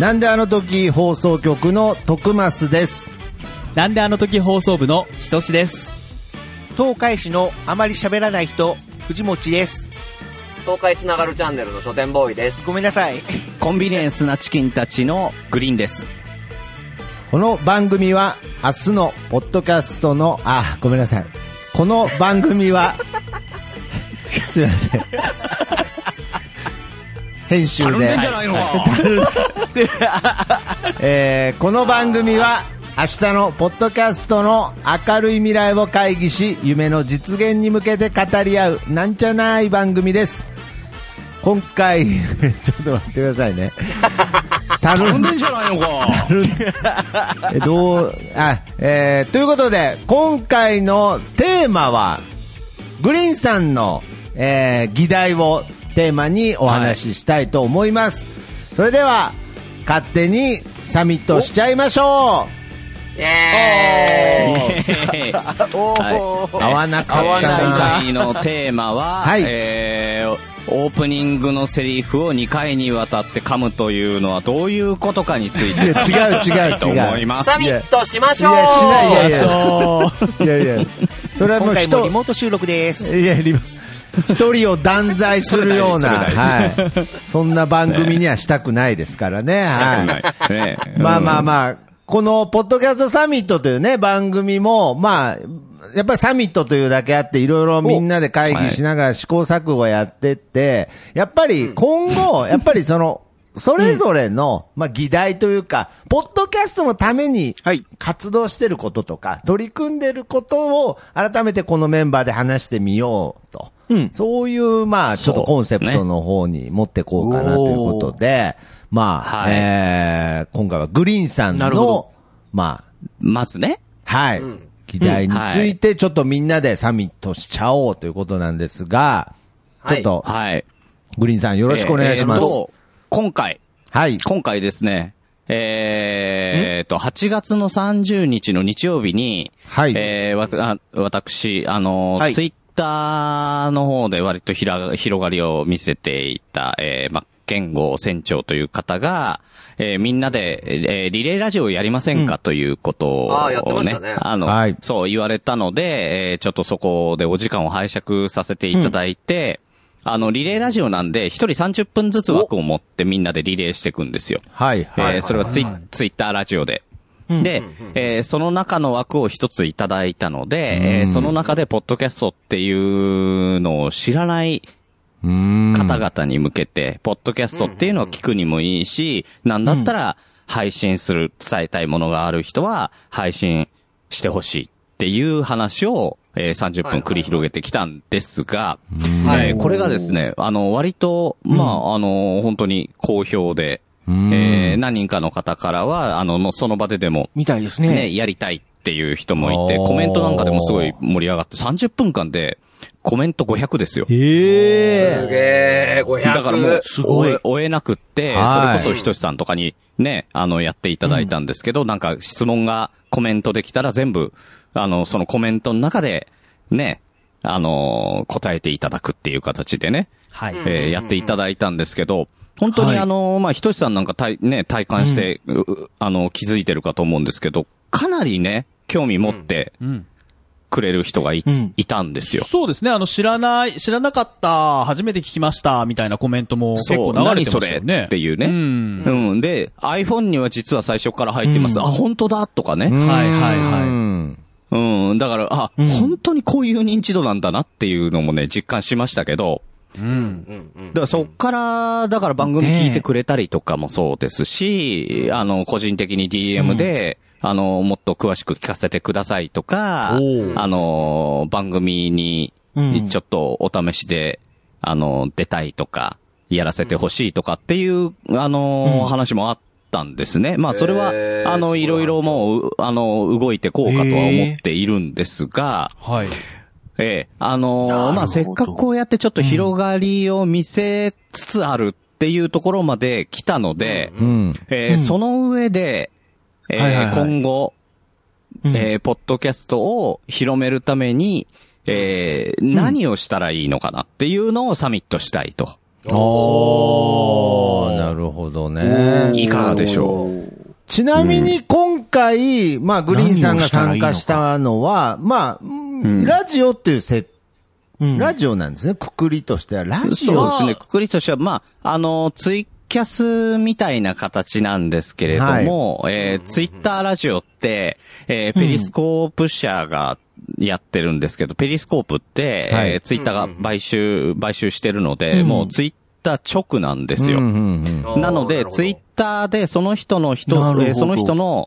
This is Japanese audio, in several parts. なんであの時放送局の徳増です。なんであの時放送部のひとしです。東海市のあまり喋らない人藤持です。東海つながるチャンネルの書店ボーイです。ごめんなさい。コンビニエンスなチキンたちのグリーンです。この番組は明日のポッドキャストのこの番組はすいません編集でんじゃないの、この番組は明日のポッドキャストの明るい未来を会議し、夢の実現に向けて語り合うなんちゃない番組です。今回ちょっと待ってくださいね。頼んでんじゃないのかどうあ、ということで今回のテーマはグリーンさんの、議題をテーマにお話ししたいと思います、はい、それでは勝手にサミットしちゃいましょう。イエーイはい、合わなかったな。今回のテーマは、はい、オープニングのセリフを2回にわたって噛むというのはどういうことかについて違うサミットしましょう。いやそれはもう今回もリモート収録です。いや一人を断罪するような、はい、そんな番組にはしたくないですからね。まあこのポッドキャストサミットというね番組もまあやっぱりサミットというだけあっていろいろみんなで会議しながら試行錯誤やってって、はい、やっぱり今後やっぱりそのそれぞれの、まあ、議題というかポッドキャストのために活動してることとか取り組んでることを改めてこのメンバーで話してみようと、うん、そういうまあちょっとコンセプトの方に持ってこうかなということで。まあ、はい、今回はグリーンさんの、まあ、まずね。はい。うん、議題について、ちょっとみんなでサミットしちゃおうということなんですが、はい、ちょっと、はい、グリーンさんよろしくお願いします。今回。はい。今回ですね、8月の30日の日曜日に、はい。私、はい、ツイッターの方で割と広がりを見せていた、まあ健吾船長という方が、みんなで、リレーラジオをやりませんか、うん、ということをね、はい、そう言われたので、ちょっとそこでお時間を拝借させていただいて、うん、リレーラジオなんで一人30分ずつ枠を持ってみんなでリレーしていくんですよ。はい、それはツイッターラジオで。で、その中の枠を一ついただいたので、その中でポッドキャストっていうのを知らない方々に向けて、ポッドキャストっていうのを聞くにもいいし、なんだったら配信する、伝えたいものがある人は配信してほしいっていう話を、30分繰り広げてきたんですが、これがですね、割と、まあ、本当に好評で、何人かの方からは、その場ででも、みたいですね。やりたいっていう人もいて、コメントなんかでもすごい盛り上がって、30分間で、コメント500ですよ。すげー、500。だからもう、すごい。追えなくって、それこそひとしさんとかにね、やっていただいたんですけど、なんか質問がコメントできたら全部、そのコメントの中で、ね、答えていただくっていう形でね、はい。やっていただいたんですけど、本当にまあ、ひとしさんなんか体感して、気づいてるかと思うんですけど、かなりね、興味持って、くれる人がいたんですよ。そうですね。知らなかった、初めて聞きました、みたいなコメントも結構流れてましたよね。そう、何それっていうね。うん。で、iPhone には実は最初から入ってます。あ、本当だとかね。だから、本当にこういう認知度なんだなっていうのもね、実感しましたけど。だからそっから、だから番組聞いてくれたりとかもそうですし、個人的に DM で、もっと詳しく聞かせてくださいとか、番組に、ちょっとお試しで、出たいとか、やらせてほしいとかっていう、話もあったんですね。まあ、それは、いろいろもう、動いてこうかとは思っているんですが、まあ、せっかくこうやってちょっと広がりを見せつつあるっていうところまで来たので、うんその上で、今後、ポッドキャストを広めるために、何をしたらいいのかなっていうのをサミットしたいと。おー、なるほどね。いかがでしょう。ちなみに今回、まあグリーンさんが参加したのは、まあ、ラジオっていう設定、ラジオなんですね。くくりとしてはラジオ。そうですね。くくりとしてはまあツイキャスみたいな形なんですけれども、ツイッターラジオって、ペリスコープ社がやってるんですけど、ペリスコープって、ツイッターが買収してるので、もうツイッター直なんですよ。なのでツイッターでその人をフォ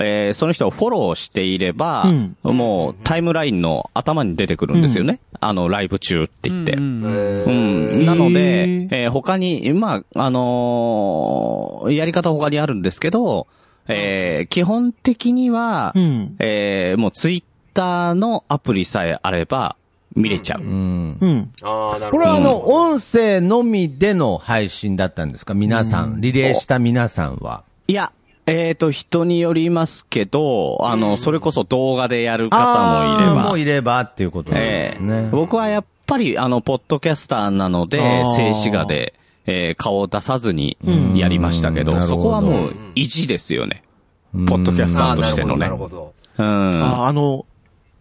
ローしていれば、もうタイムラインの頭に出てくるんですよね。ライブ中って言って。なので、他に、まあ、やり方他にあるんですけど、基本的には、もうツイッターのアプリさえあれば、見れちゃう。これは音声のみでの配信だったんですか？皆さん、リレーした皆さんは。いや、人によりますけど、それこそ動画でやる方もいれば。っていうことなんですね。僕はやっぱり、ポッドキャスターなので、静止画で、顔を出さずにやりましたけど、そこはもう意地ですよね。ポッドキャスターとしてのね。なるほど。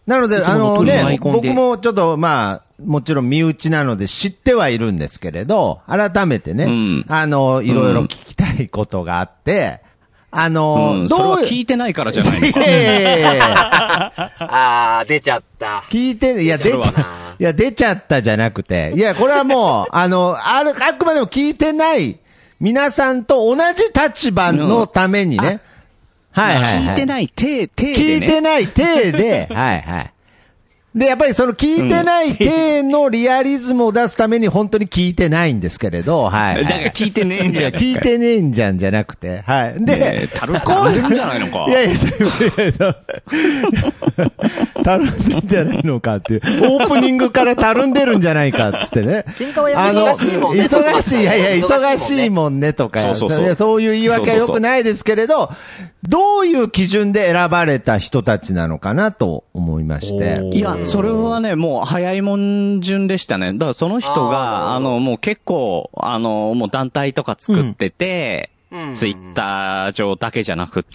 なので、僕もちょっと、まあ、もちろん身内なので知ってはいるんですけれど、改めてね、いろいろ聞きたいことがあって、それは聞いてないからじゃないのか。出ちゃった。出ちゃったじゃなくて。いや、これはもう、あくまでも聞いてない皆さんと同じ立場のためにね。聞いてない聞いてない体で、で、やっぱりその聞いてない体のリアリズムを出すために本当に聞いてないんですけれど、だから聞いてねえんじゃん。聞いてねえんじゃんじゃなくて、で、たるんじゃないのか。いやいや、たるんじゃないのかっていう。オープニングからたるんでるんじゃないかっつってね。忙しい、忙しいもんねとか、そういう言い訳は良くないですけれど、どういう基準で選ばれた人たちなのかなと思いまして。いや、それはね、もう早いもん順でしたね。だからその人が、もう結構、もう団体とか作ってて、ツイッター上だけじゃなくって、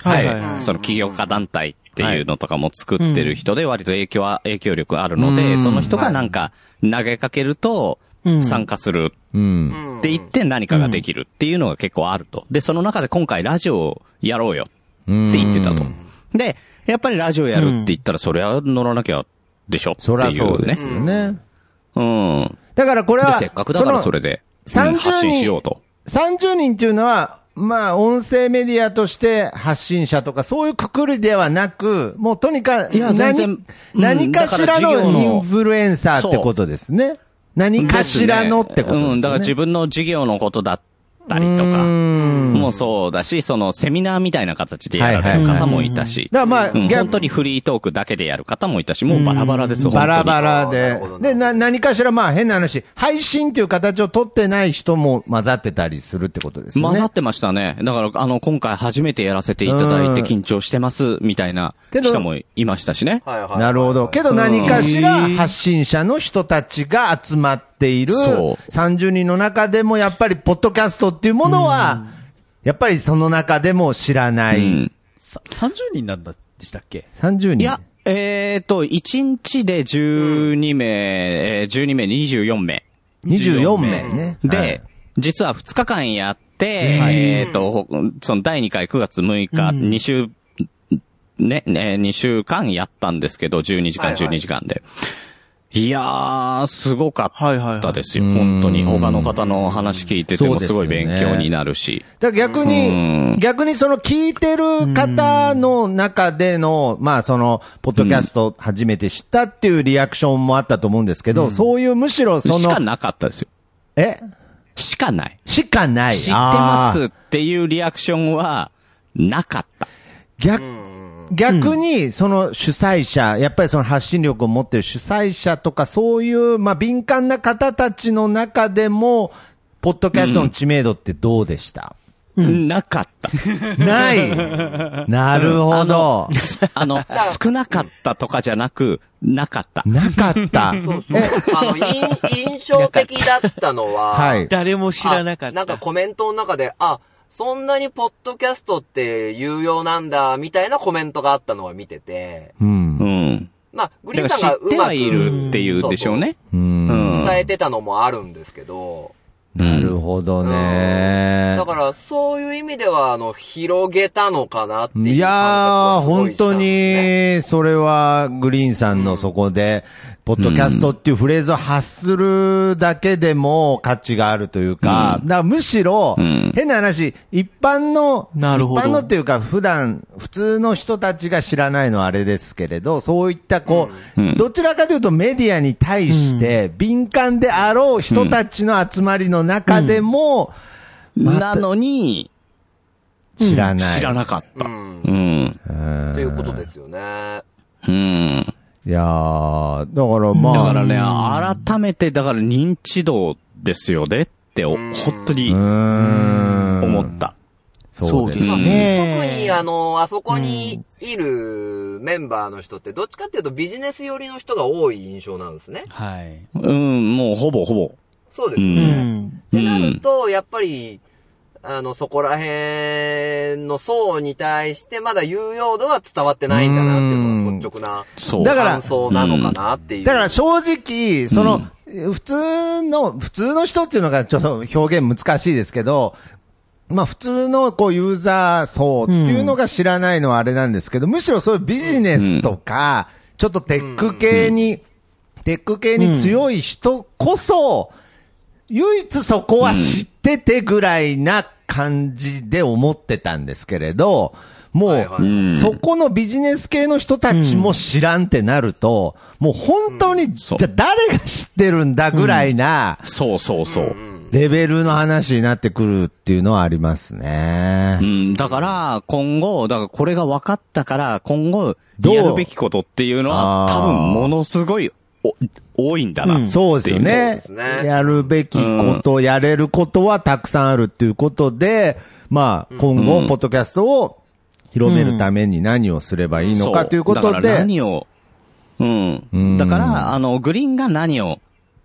その起業家団体っていうのとかも作ってる人で、割と影響力あるので、その人がなんか投げかけると、参加するって言って何かができるっていうのが結構あると。で、その中で今回ラジオをやろうよ。って言ってたと。で、やっぱりラジオやるって言ったら、そりゃ乗らなきゃでしょっていうね。そりゃそうですよね。だからこれは、せっかくだからそれで、発信しようと。30人っていうのは、まあ、音声メディアとして発信者とか、そういうくくりではなく、もうとにかく、何かしらのインフルエンサーってことですね。何かしらのってことですね。だから自分の事業のことだって。たりとかもそうだし、そのセミナーみたいな形でやられる方もいたし、だからまあ本当にフリートークだけでやる方もいたし、もうバラバラです。バラバラで、で何かしらまあ変な話、配信という形を取ってない人も混ざってたりするってことですね。混ざってましたね。だから今回初めてやらせていただいて緊張してますみたいな人もいましたしね。なるほど。けど何かしら発信者の人たちが集まって。30人の中でもやっぱりポッドキャストっていうものはやっぱりその中でも知らない、30人なんだでしたっけ？30人。いや、1日で12名、12名、24名。24名ね。で、実は2日間やって、その第2回9月6日、2週、2週間やったんですけど、12時間、12時間で。いやー、すごかったですよ。本当に。他の方の話聞いててもすごい勉強になるし。だから逆にその聞いてる方の中での、まあその、ポッドキャスト初めて知ったっていうリアクションもあったと思うんですけど、そういうむしろその。しかなかったですよ。しかない。しかない。知ってますっていうリアクションは、なかった。逆に、その主催者、やっぱりその発信力を持っている主催者とか、そういう、まあ、敏感な方たちの中でも、ポッドキャストの知名度ってどうでした？うん、なかった。ない。なるほど。少なかったとかじゃなく、なかった。なかった。そうそう。印象的だったのは、はい、誰も知らなかった。なんかコメントの中で、あ、そんなにポッドキャストって有用なんだ、みたいなコメントがあったのは見てて。うん。うん。まあ、グリーンさんがうまく知ってはいるっていうんでしょうね。うん。伝えてたのもあるんですけど、なるほどね、うん。だから、そういう意味では、広げたのかなっていう、ね。いやー、本当に、それは、グリーンさんのそこで、ポッドキャストっていうフレーズを発するだけでも価値があるというか、だからむしろ、変な話、一般のっていうか、普段、普通の人たちが知らないのはあれですけれど、そういったこう、どちらかというとメディアに対して、敏感であろう人たちの集まりの中でも、なのに、知らなかった、ということですよね。いやー、だからまあ。だからね、改めて、だから認知度ですよねって、本当に、思った。そうですね。特にあそこにいるメンバーの人って、どっちかっていうとビジネス寄りの人が多い印象なんですね。はい。もうほぼ。そうですよね。ってなると、やっぱり、そこら辺の層に対してまだ有用度は伝わってないんだなっていうのが率直な感想なのかなっていう。だから正直、普通の人っていうのがちょっと表現難しいですけど、まあ普通のこうユーザー層っていうのが知らないのはあれなんですけど、むしろそういうビジネスとか、ちょっとテック系に強い人こそ、唯一そこは知っててぐらいな感じで思ってたんですけれど、もう、そこのビジネス系の人たちも知らんってなると、もう本当に、じゃあ誰が知ってるんだぐらいな、そう。レベルの話になってくるっていうのはありますね。だから、今後、これが分かったから、今後、やるべきことっていうのは、多分ものすごい、多いんだな、そうですよね。やるべきこと、やれることはたくさんあるっていうことで、まあ、今後、ポッドキャストを広めるために何をすればいいのかということで。だから何を、だから、グリーンが何を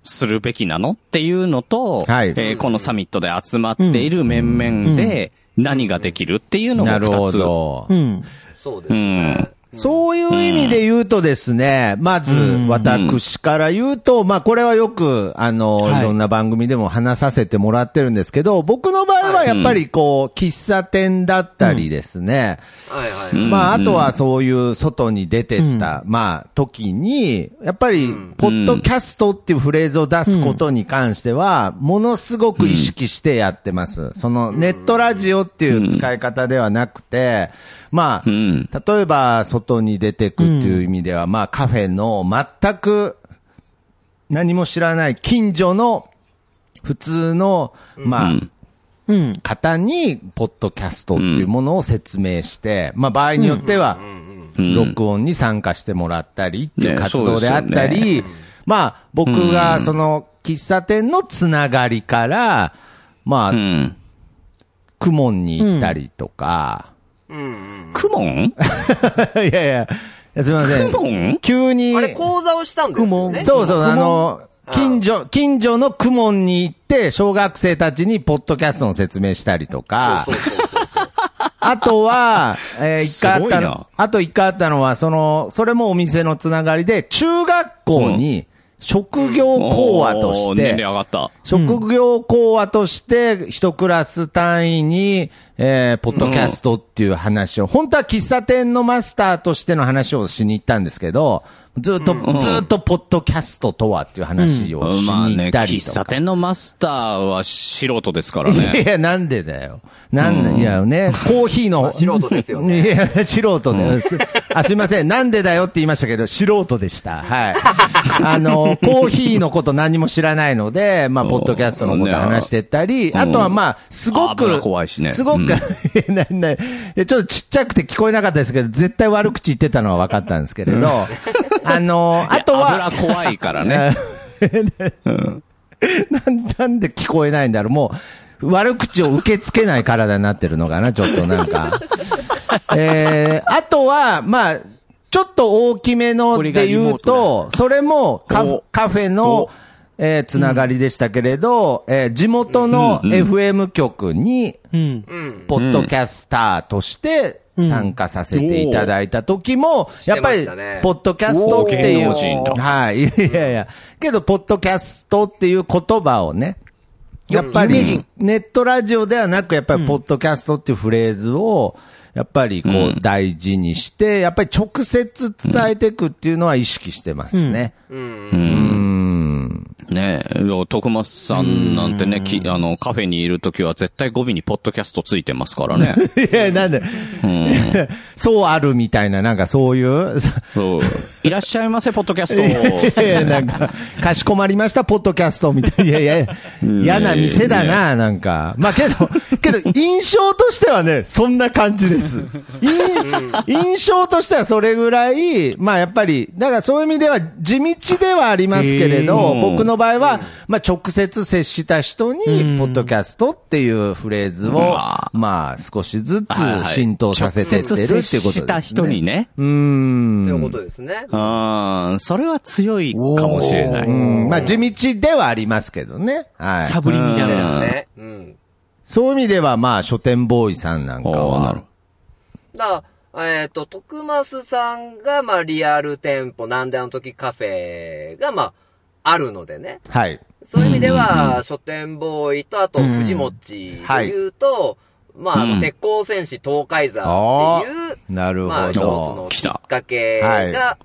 するべきなのっていうのと、このサミットで集まっている面々で何ができるっていうのが2つ。なるほど。そうですね。そういう意味で言うとですね、まず私から言うと、まあこれはよくいろんな番組でも話させてもらってるんですけど、僕の場合はやっぱりこう喫茶店だったりですね、まああとはそういう外に出てったまあ時にやっぱりポッドキャストっていうフレーズを出すことに関してはものすごく意識してやってます。そのネットラジオっていう使い方ではなくて、まあ例えば外に出てくっていう意味では、まあカフェの全く何も知らない近所の普通の、まあ、方にポッドキャストっていうものを説明して、まあ場合によっては録音に参加してもらったりっていう活動であったり、まあ僕がその喫茶店のつながりから、まあ、公文に行ったりとか、クモンいや、すみません。クモン急に。あれ、講座をしたんですよね。そう、近所のクモンに行って、小学生たちにポッドキャストの説明したりとか、あとは、一回あったのは、それもお店のつながりで、中学校に、職業講話として、年齢上がった。職業講話として、一クラス単位に、ポッドキャストっていう話を、本当は喫茶店のマスターとしての話をしに行ったんですけど、ずっとポッドキャストとはっていう話をしに行ったりとか。喫茶店のマスターは素人ですからね。いや、なんでだよ。いやね、コーヒーの。素人ですよね。いや、素人です。すいません。なんでだよって言いましたけど、素人でした。はい。コーヒーのこと何も知らないので、まあ、ポッドキャストのこと話してったり、あとはまあ、すごく、ちょっとちっちゃくて聞こえなかったですけど、絶対悪口言ってたのは分かったんですけれど、あとは。油怖いからね。なんで聞こえないんだろう。もう悪口を受け付けない体になってるのかな、ちょっとなんか。あとはまあちょっと大きめので言うと、それもカフェのつながりでしたけれど、地元の FM 局にポッドキャスターとして参加させていただいた時も、やっぱりポッドキャストっていう、はい、いやいや、けどポッドキャストっていう言葉をね、やっぱりネットラジオではなく、やっぱりポッドキャストっていうフレーズをやっぱりこう大事にして、やっぱり直接伝えていくっていうのは意識してますね。ねえ、徳松さんなんてね、カフェにいるときは絶対語尾にポッドキャストついてますからね。いや、なんで、そうあるみたいな、なんかそういう。そう。いらっしゃいませ、ポッドキャスト。いや、なんか、かしこまりました、ポッドキャスト、みたいな。いやいや、嫌な店だな、なんか。まあ、けど、印象としてはね、そんな感じです。印象としてはそれぐらい、まあ、やっぱり、だからそういう意味では、地道ではありますけれど、僕の場合は、まあ、直接接した人に、ポッドキャストっていうフレーズを、まあ、少しずつ浸透させてってるっていうことですね。接した人にね。ということですね。それは強いかもしれない。まあ、地道ではありますけどね。はい。サブリミナルですね。そういう意味では、まあ、書店ボーイさんなんかは。徳増さんが、まあ、リアル店舗、なんであの時カフェが、まあ、あるのでね。はい。そういう意味では、書店ボーイと、あと、藤持というと、まあ、鉄鋼戦士東海座っていう、なるほど。まあ、一つのきっかけが、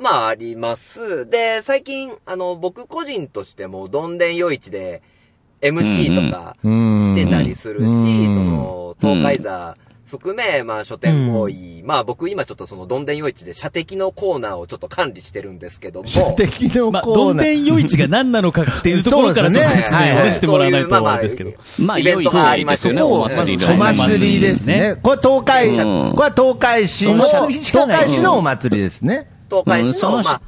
まあ、あります。で、最近、僕個人としても、どんでんよいちで、MC とか、してたりするし、東海座含め、まあ、書店ボーイ、まあ、僕今ちょっとどんでんよいちで、射的のコーナーをちょっと管理してるんですけども。射的のコーナー。どんでんよいちが何なのかっていうところからちょっと説明をしてもらわないと思うんですけど。まあ、イベントがありますよね。お祭りですね。これは東海市のお祭りですね。東海市の、まあ、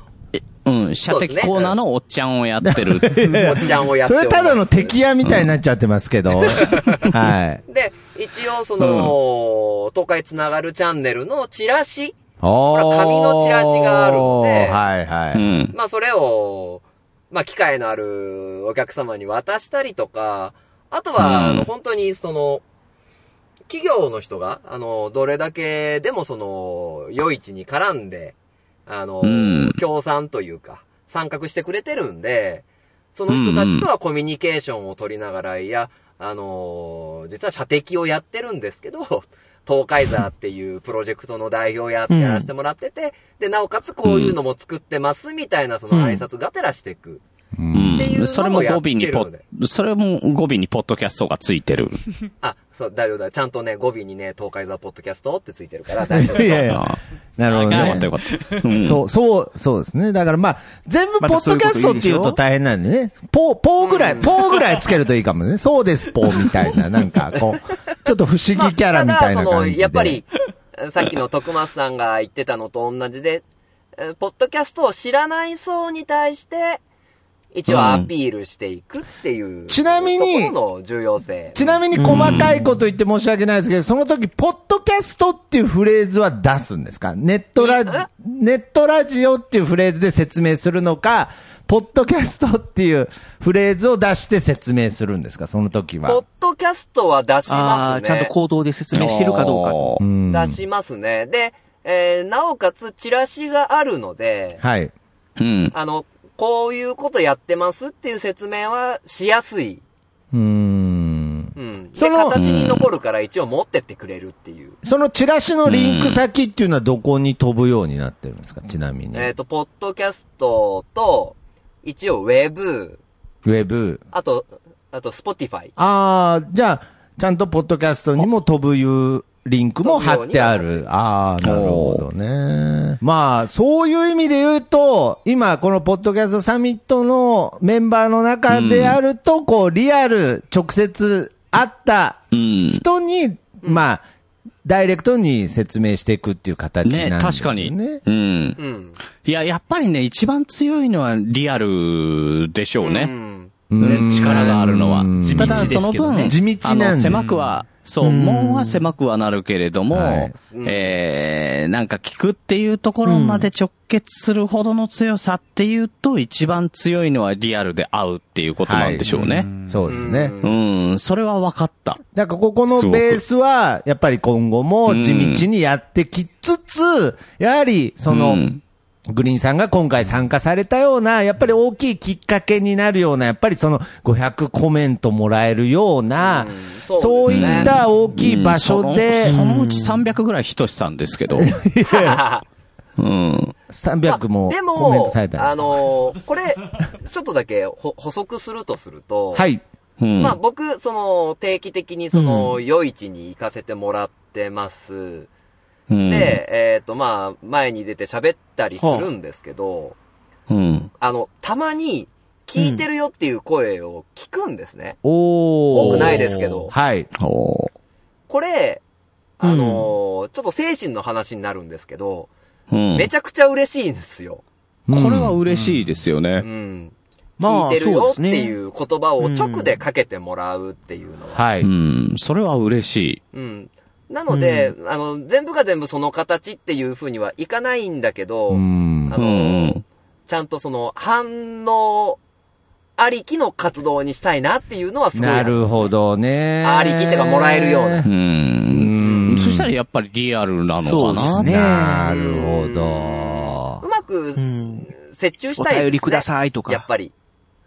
射的コーナーのおっちゃんをやってる。おっちゃんをやってる。それただの敵屋みたいになっちゃってますけど。はい。で、一応東海つながるチャンネルのチラシ。紙のチラシがあるので、はいはい。まあそれを、まあ機会のあるお客様に渡したりとか、あとは、本当に企業の人が、どれだけでも夜市に絡んで、協賛というか、参画してくれてるんで、その人たちとはコミュニケーションを取りながら、いや、実は射的をやってるんですけど、東海座っていうプロジェクトの代表やらせてもらってて、で、なおかつこういうのも作ってます、みたいな挨拶がてらしていく。それも語尾にポッドキャストがついてる。あ、そう、大丈夫だ。ちゃんとね、語尾にね、東海座ポッドキャストってついてるから大丈夫。いやいや。なるほどね。よかったよかった。そうですね。だからまあ、全部ポッドキャストって言うと大変なんでね。ポーぐらいつけるといいかもね。そうです、ポーみたいな。なんか、こう、ちょっと不思議キャラみたいな感じで。やっぱり、さっきの徳松さんが言ってたのと同じで、ポッドキャストを知らない層に対して、一応アピールしていくっていう。ちなみに、そこの重要性。ちなみに細かいこと言って申し訳ないですけど、その時、ポッドキャストっていうフレーズは出すんですか？ネットラジオっていうフレーズで説明するのか、ポッドキャストっていうフレーズを出して説明するんですか？その時は。ポッドキャストは出しますね。ちゃんと口頭で説明してるかどうか。出しますね。で、なおかつチラシがあるので、はい。こういうことやってますっていう説明はしやすい。で、形に残るから一応持ってってくれるっていう。そのチラシのリンク先っていうのはどこに飛ぶようになってるんですか、ちなみに。ポッドキャストと、一応ウェブ。あと、スポティファイ。じゃあ、ちゃんとポッドキャストにも飛ぶいう。リンクも貼ってある。なるほどね。まあ、そういう意味で言うと、今、このポッドキャストサミットのメンバーの中であると、こう、リアル、直接会った人に、まあ、ダイレクトに説明していくっていう形なんですよね。ね、確かに。いや、やっぱりね、一番強いのはリアルでしょうね。ね、力があるのは地道ですけどね。ただその分地道なんです。狭くはそう門は狭くはなるけれども、はい、なんか聞くっていうところまで直結するほどの強さっていうと一番強いのはリアルで会うっていうことなんでしょうね。はい、そうですね。うん、それは分かった。なんかここのベースはやっぱり今後も地道にやってきつつ、やはりその。グリーンさんが今回参加されたようなやっぱり大きいきっかけになるようなやっぱりその500コメントもらえるような、うん、 そうですね、そういった大きい場所で、うん、そのうち300ぐらいひとしさんですけどうん、300もコメントされた、まあ、でもこれちょっとだけ補足するとはい、うん、まあ僕その定期的にその夜市に行かせてもらってますで、まあ、前に出て喋ったりするんですけど、うん、たまに、聞いてるよっていう声を聞くんですね。うん、多くないですけど。はい。これ、ちょっと精神の話になるんですけど、うん、めちゃくちゃ嬉しいんですよ。うん、これは嬉しいですよね。うん。聞いてるよっていう言葉を直でかけてもらうっていうのは。うん、はい。うん、それは嬉しい。うん。なので、うん、全部が全部その形っていう風にはいかないんだけど、うん、ちゃんとその反応ありきの活動にしたいなっていうのはすごい。なるほどね。ありきってかもらえるような。うん。そしたらやっぱりリアルなのかな。そうですね。なるほど。うまく、折衷したい、ね。お便りくださいとか。やっぱり。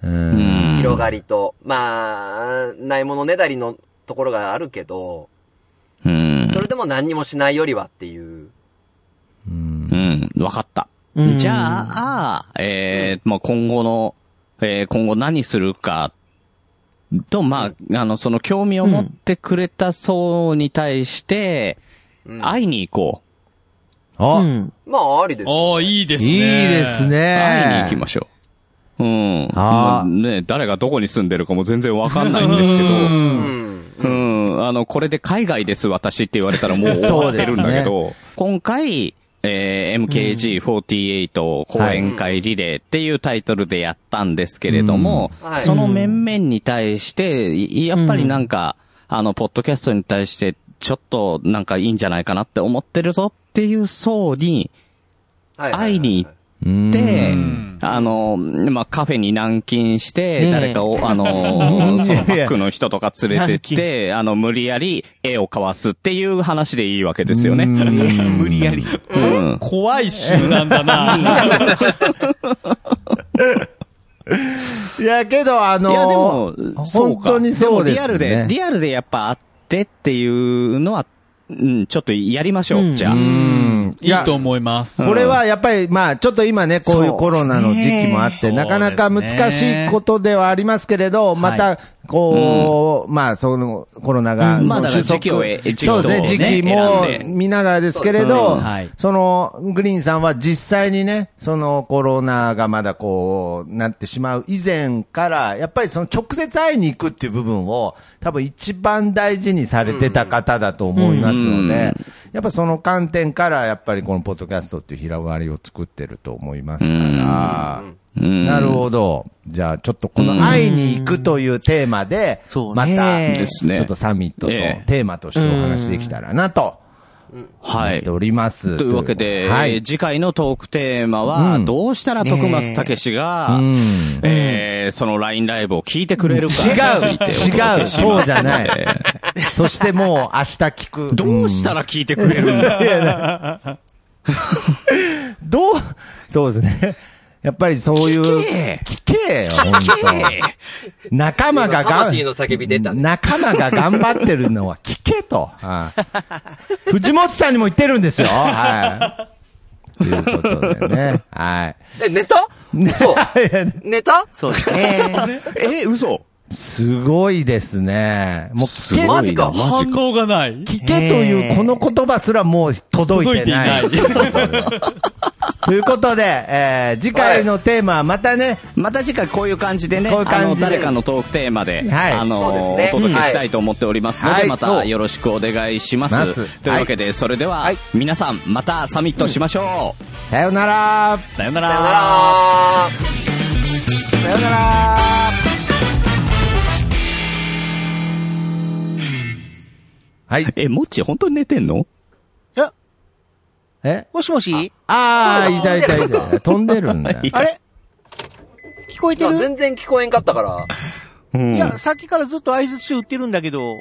広がりと、まあ、ないものねだりのところがあるけど、それでも何にもしないよりはっていう。わかった。じゃあ、まあ、今後の、今後何するかと、まあ、その興味を持ってくれた層に対して、会いに行こう。あ、まあ、ありですね。ああ、いいですね。いいですね。会いに行きましょう。うん。まあ、ね、誰がどこに住んでるかも全然わかんないんですけど、うん、これで海外です私って言われたらもう終わってるんだけど、ね、今回、MKG48 講演会リレーっていうタイトルでやったんですけれども、うん、その面々に対して、やっぱりなんか、ポッドキャストに対してちょっとなんかいいんじゃないかなって思ってるぞっていう層に、会いに行って、で、まあ、カフェに軟禁して、誰かを、そのバックの人とか連れてって、無理やり絵を交わすっていう話でいいわけですよね。無理やり。うん、怖い集団だな。いや、けど、いや、でも、本当にそうですね。リアルでやっぱあってっていうのは、うん、ちょっとやりましょう、じゃあ。いいと思います。これはやっぱり、まあ、ちょっと今ね、こういうコロナの時期もあって、なかなか難しいことではありますけれど、また、こう、まあ、その、コロナが、まだ時期を、そうですね、時期も見ながらですけれど、その、グリーンさんは実際にね、そのコロナがまだこう、なってしまう以前から、やっぱりその直接会いに行くっていう部分を、多分一番大事にされてた方だと思いますので、やっぱその観点から、やっぱりこのポッドキャストっていう広がりを作ってると思いますから、なるほど。じゃあ、ちょっとこの会いに行くというテーマで、また、ちょっとサミットのテーマとしてお話できたらなと、思っております。というわけで、次回のトークテーマは、どうしたら徳松たけしが、その LINE ライブを聞いてくれるかについて。違う、そうじゃない。そしてもう明日聞く。どうしたら聞いてくれるんだ。そうですね。やっぱりそういう。聞けよ。仲間が頑張ってるのは聞けと。藤本さんにも言ってるんですよ。はい。ということでね。はい。ネタ？そう。ネタ？そうですね。嘘。すごいですね。もう聞け。マジか。反応がない。聞けというこの言葉すらもう届いてない。ということで、次回のテーマはまたね、また次回こういう感じでね、誰かのトークテーマで、お届けしたいと思っておりますので、またよろしくお願いします。というわけで、それでは、皆さん、またサミットしましょう。さよなら。さよなら。さよなら。はい。もっち本当に寝てんの？もしもし？いたいたいた。飛んでるんだよ。あれ？聞こえてる？全然聞こえんかったから。いや、さっきからずっと相槌打ってるんだけど。